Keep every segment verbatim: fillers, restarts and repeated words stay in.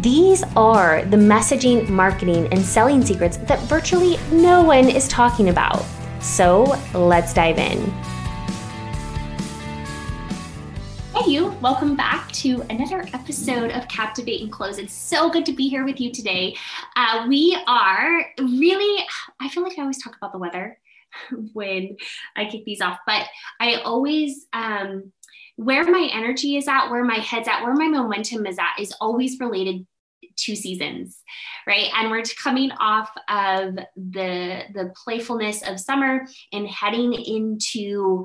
These are the messaging, marketing, and selling secrets that virtually no one is talking about. So let's dive in. Hey you, welcome back to another episode of Captivate and Close. It's so good to be here with you today. Uh, we are really, I feel like I always talk about the weather when I kick these off, but I always, um, where my energy is at, where my head's at, where my momentum is at is always related to seasons, right? And we're coming off of the, the playfulness of summer and heading into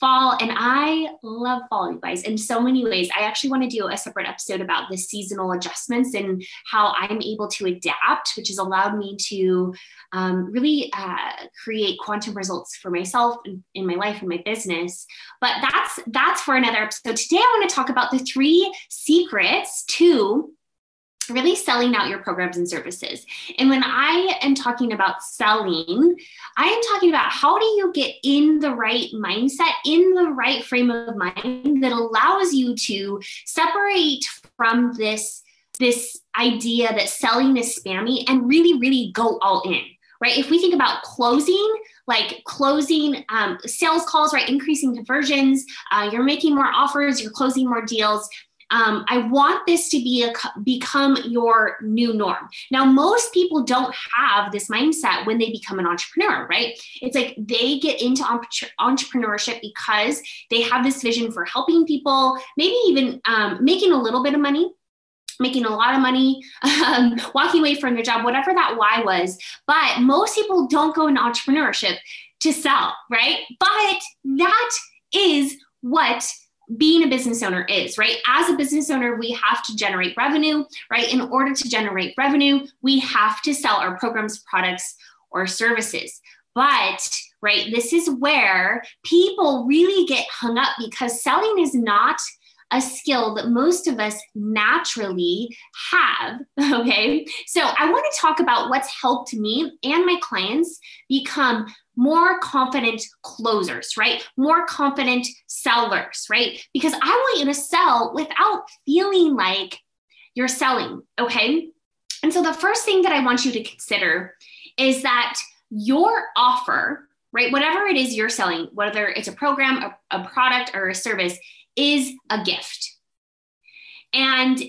fall. And I love fall, you guys, in so many ways. I actually want to do a separate episode about the seasonal adjustments and how I'm able to adapt, which has allowed me to um, really uh, create quantum results for myself and in my life and my business. But that's, that's for another episode. Today, I want to talk about the three secrets to really selling out your programs and services. And when I am talking about selling, I am talking about how do you get in the right mindset, in the right frame of mind that allows you to separate from this, this idea that selling is spammy and really, really go all in, right? If we think about closing, like closing um, sales calls, right? Increasing conversions, uh, you're making more offers, you're closing more deals. Um, I want this to be a, become your new norm. Now, most people don't have this mindset when they become an entrepreneur, right? It's like they get into entrepreneurship because they have this vision for helping people, maybe even um, making a little bit of money, making a lot of money, um, walking away from your job, whatever that why was. But most people don't go into entrepreneurship to sell, right? But that is what being a business owner is, right? As a business owner, we have to generate revenue, right? In order to generate revenue, we have to sell our programs, products, or services. But, right, this is where people really get hung up because selling is not a skill that most of us naturally have, okay? So I want to talk about what's helped me and my clients become more confident closers, right? More confident sellers, right? Because I want you to sell without feeling like you're selling, okay? And so the first thing that I want you to consider is that your offer, right? Whatever it is you're selling, whether it's a program, a, a product, or a service, is a gift. And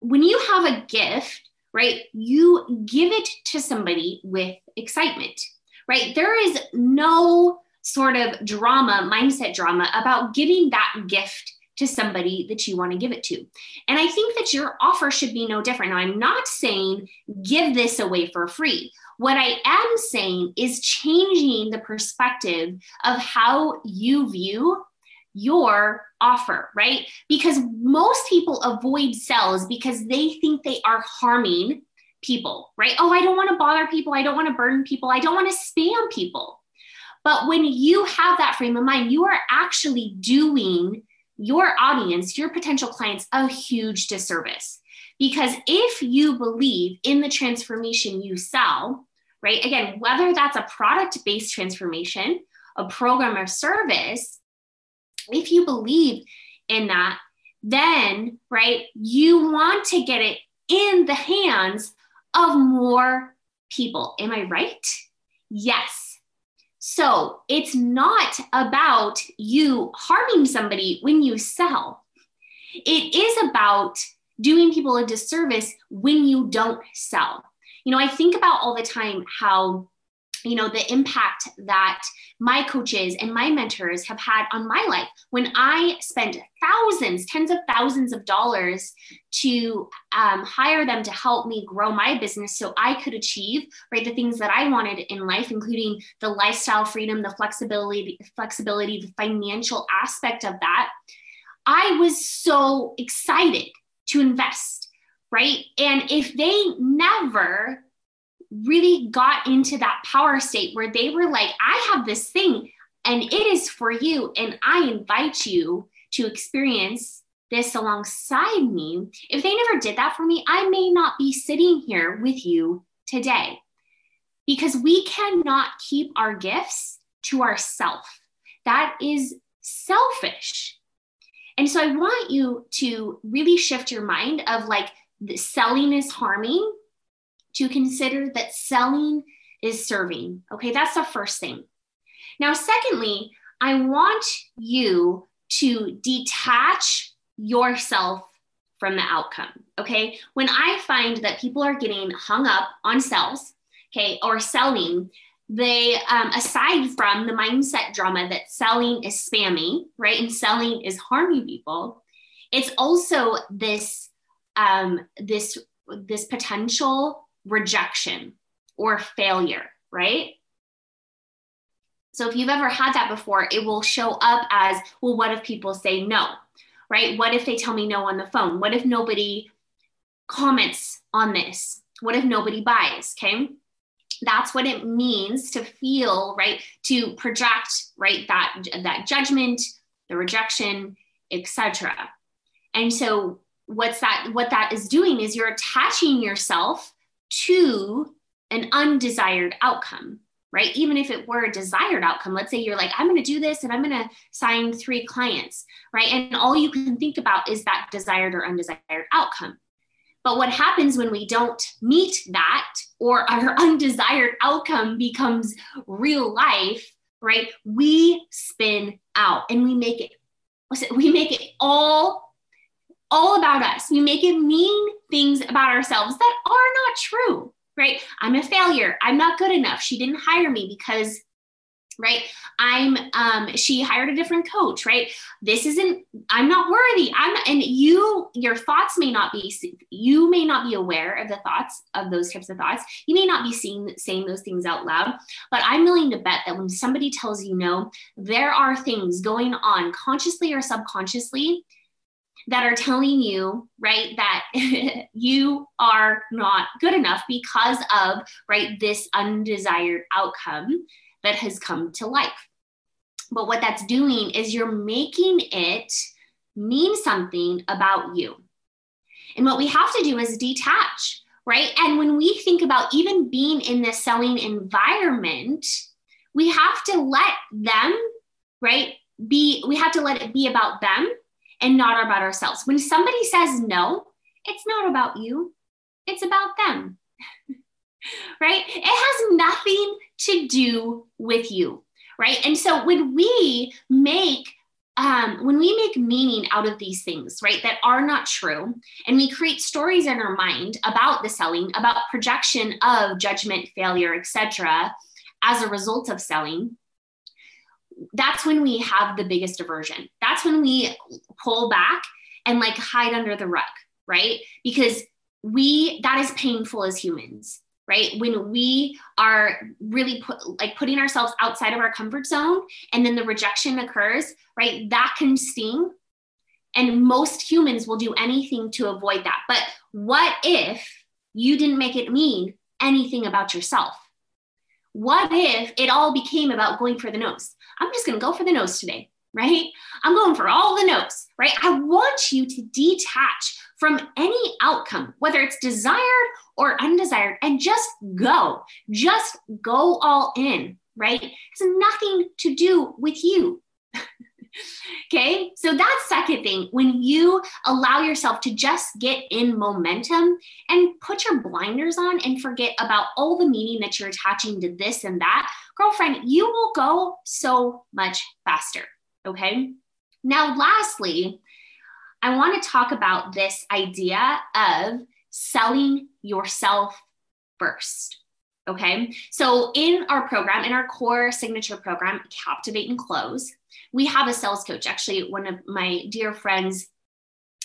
when you have a gift, right, you give it to somebody with excitement, right? There is no sort of drama, mindset drama about giving that gift to somebody that you want to give it to. And I think that your offer should be no different. Now, I'm not saying give this away for free. What I am saying is changing the perspective of how you view your offer, right? Because most people avoid sales because they think they are harming people, right? Oh, I don't want to bother people. I don't want to burden people. I don't want to spam people. But when you have that frame of mind, you are actually doing your audience, your potential clients, a huge disservice. Because if you believe in the transformation you sell, right? Again, whether that's a product-based transformation, a program or service, if you believe in that, then, right, you want to get it in the hands of more people. Am I right? Yes. So it's not about you harming somebody when you sell. It is about doing people a disservice when you don't sell. You know, I think about all the time how you know, the impact that my coaches and my mentors have had on my life when I spent thousands, tens of thousands of dollars to um, hire them to help me grow my business so I could achieve, right, the things that I wanted in life, including the lifestyle freedom, the flexibility, flexibility, the financial aspect of that. I was so excited to invest, right? And if they never really got into that power state where they were like, I have this thing and it is for you. And I invite you to experience this alongside me. If they never did that for me, I may not be sitting here with you today, because we cannot keep our gifts to ourselves. That is selfish. And so I want you to really shift your mind of like selling is harming to consider that selling is serving. Okay, that's the first thing. Now, secondly, I want you to detach yourself from the outcome. Okay, when I find that people are getting hung up on sales, okay, or selling, they, um, aside from the mindset drama that selling is spammy, right? And selling is harming people. It's also this, um, this, this potential rejection or failure, right? So if you've ever had that before, it will show up as, well, what if people say no, right? What if they tell me no on the phone? What if nobody comments on this? What if nobody buys? Okay. That's what it means to feel, right? To project, right? That, that judgment, the rejection, et cetera. And so what's that, what that is doing is you're attaching yourself to an undesired outcome, right? Even if it were a desired outcome, let's say you're like, I'm going to do this and I'm going to sign three clients, right? And all you can think about is that desired or undesired outcome. But what happens when we don't meet that, or our undesired outcome becomes real life, right? We spin out and we make it, we make it all, all about us. We make it mean things about ourselves that are not true, right? I'm a failure. I'm not good enough. She didn't hire me because, right? I'm, um, she hired a different coach, right? This isn't, I'm not worthy. I'm not, and you, your thoughts may not be, you may not be aware of the thoughts of those types of thoughts. You may not be seeing, saying those things out loud, but I'm willing to bet that when somebody tells you no, there are things going on consciously or subconsciously that are telling you, right, that you are not good enough because of, right, this undesired outcome that has come to life. But what that's doing is you're making it mean something about you. And what we have to do is detach, right? And when we think about even being in the selling environment, we have to let them, right, be, we have to let it be about them and not about ourselves. When somebody says no, it's not about you, it's about them. Right? It has nothing to do with you, right? And so when we make, um, when we make meaning out of these things, right, that are not true, and we create stories in our mind about the selling, about projection of judgment, failure, et cetera, as a result of selling, that's when we have the biggest aversion. That's when we pull back and like hide under the rug, right? Because we, that is painful as humans, right? When we are really put, like putting ourselves outside of our comfort zone and then the rejection occurs, right? That can sting. And most humans will do anything to avoid that. But what if you didn't make it mean anything about yourself? What if it all became about going for the nose? I'm just going to go for the nose today, right? I'm going for all the nose, right? I want you to detach from any outcome, whether it's desired or undesired, and just go, just go all in, right? It's nothing to do with you. Okay. So that's second thing, when you allow yourself to just get in momentum and put your blinders on and forget about all the meaning that you're attaching to this and that, girlfriend, you will go so much faster. Okay. Now, lastly, I want to talk about this idea of selling yourself first. Okay. So in our program, in our core signature program, Captivate and Close, we have a sales coach, actually one of my dear friends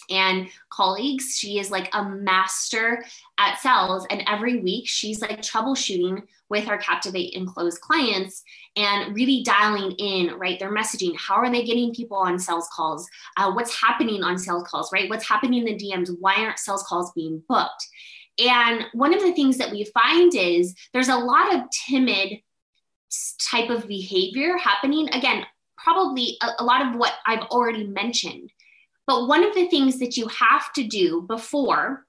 and colleagues. She is like a master at sales. And every week she's like troubleshooting with our Captivate and Close clients and really dialing in, right, their messaging. How are they getting people on sales calls? Uh, what's happening on sales calls, right? What's happening in the D Ms? Why aren't sales calls being booked? And one of the things that we find is there's a lot of timid type of behavior happening. Again, probably a, a lot of what I've already mentioned. But one of the things that you have to do before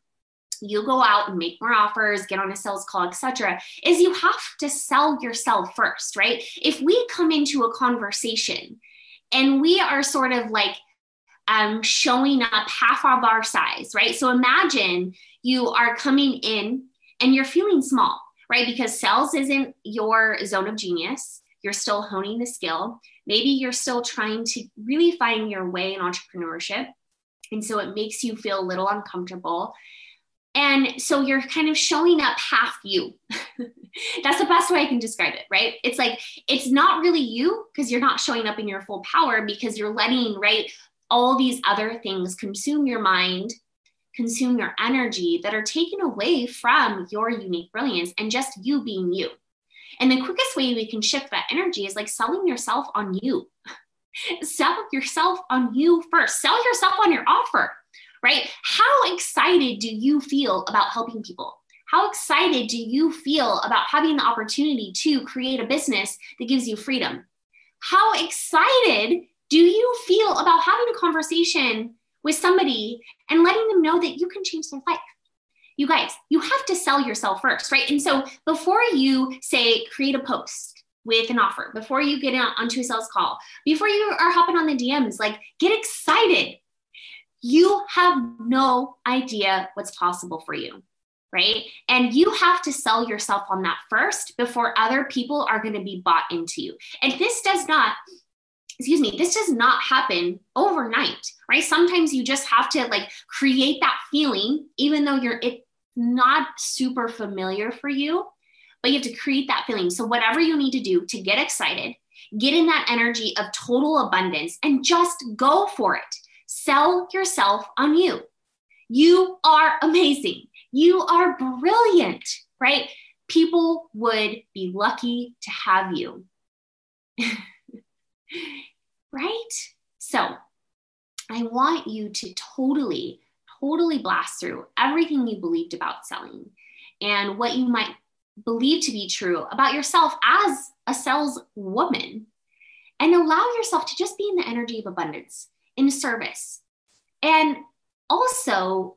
you go out and make more offers, get on a sales call, et cetera, is you have to sell yourself first, right? If we come into a conversation and we are sort of like um, showing up half of our size, right? So imagine you are coming in and you're feeling small, right? Because sales isn't your zone of genius. You're still honing the skill. Maybe you're still trying to really find your way in entrepreneurship. And so it makes you feel a little uncomfortable. And so you're kind of showing up half you. That's the best way I can describe it, right? It's like, it's not really you because you're not showing up in your full power because you're letting, right, all these other things consume your mind, consume your energy that are taken away from your unique brilliance and just you being you. And the quickest way we can shift that energy is like selling yourself on you. Sell yourself on you first. Sell yourself on your offer. Right? How excited do you feel about helping people? How excited do you feel about having the opportunity to create a business that gives you freedom? How excited do you feel about having a conversation with somebody and letting them know that you can change their life? You guys, you have to sell yourself first, right? And so before you say, create a post with an offer, before you get out onto a sales call, before you are hopping on the D Ms, like get excited. You have no idea what's possible for you, right? And you have to sell yourself on that first before other people are going to be bought into you. And this does not, excuse me, this does not happen overnight, right? Sometimes you just have to like create that feeling, even though you're it's not super familiar for you, but you have to create that feeling. So whatever you need to do to get excited, get in that energy of total abundance and just go for it. Sell yourself on you. You are amazing. You are brilliant, right? People would be lucky to have you, right? So I want you to totally, totally blast through everything you believed about selling and what you might believe to be true about yourself as a saleswoman, and allow yourself to just be in the energy of abundance, in service. And also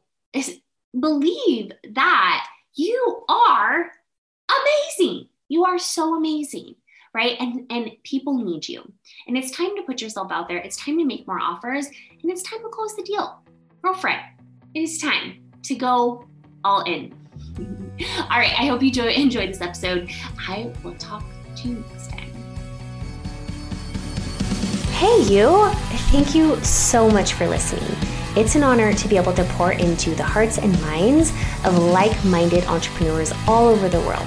believe that you are amazing. You are so amazing, right? And, and people need you. And it's time to put yourself out there. It's time to make more offers. And it's time to close the deal. Girlfriend, it is time to go all in. All right. I hope you enjoyed this episode. I will talk to you next time. Hey you, thank you so much for listening. It's an honor to be able to pour into the hearts and minds of like-minded entrepreneurs all over the world.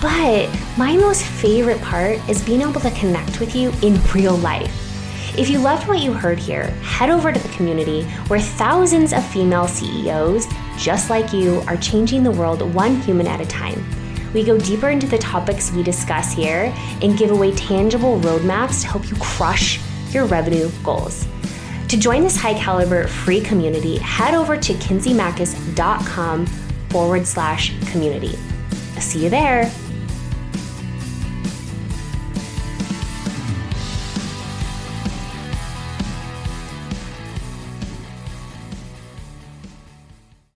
But my most favorite part is being able to connect with you in real life. If you loved what you heard here, head over to the community where thousands of female C E Os just like you are changing the world one human at a time. We go deeper into the topics we discuss here and give away tangible roadmaps to help you crush your revenue goals. To join this high caliber free community, head over to Kinsey Mackis dot com forward slash community. See you there.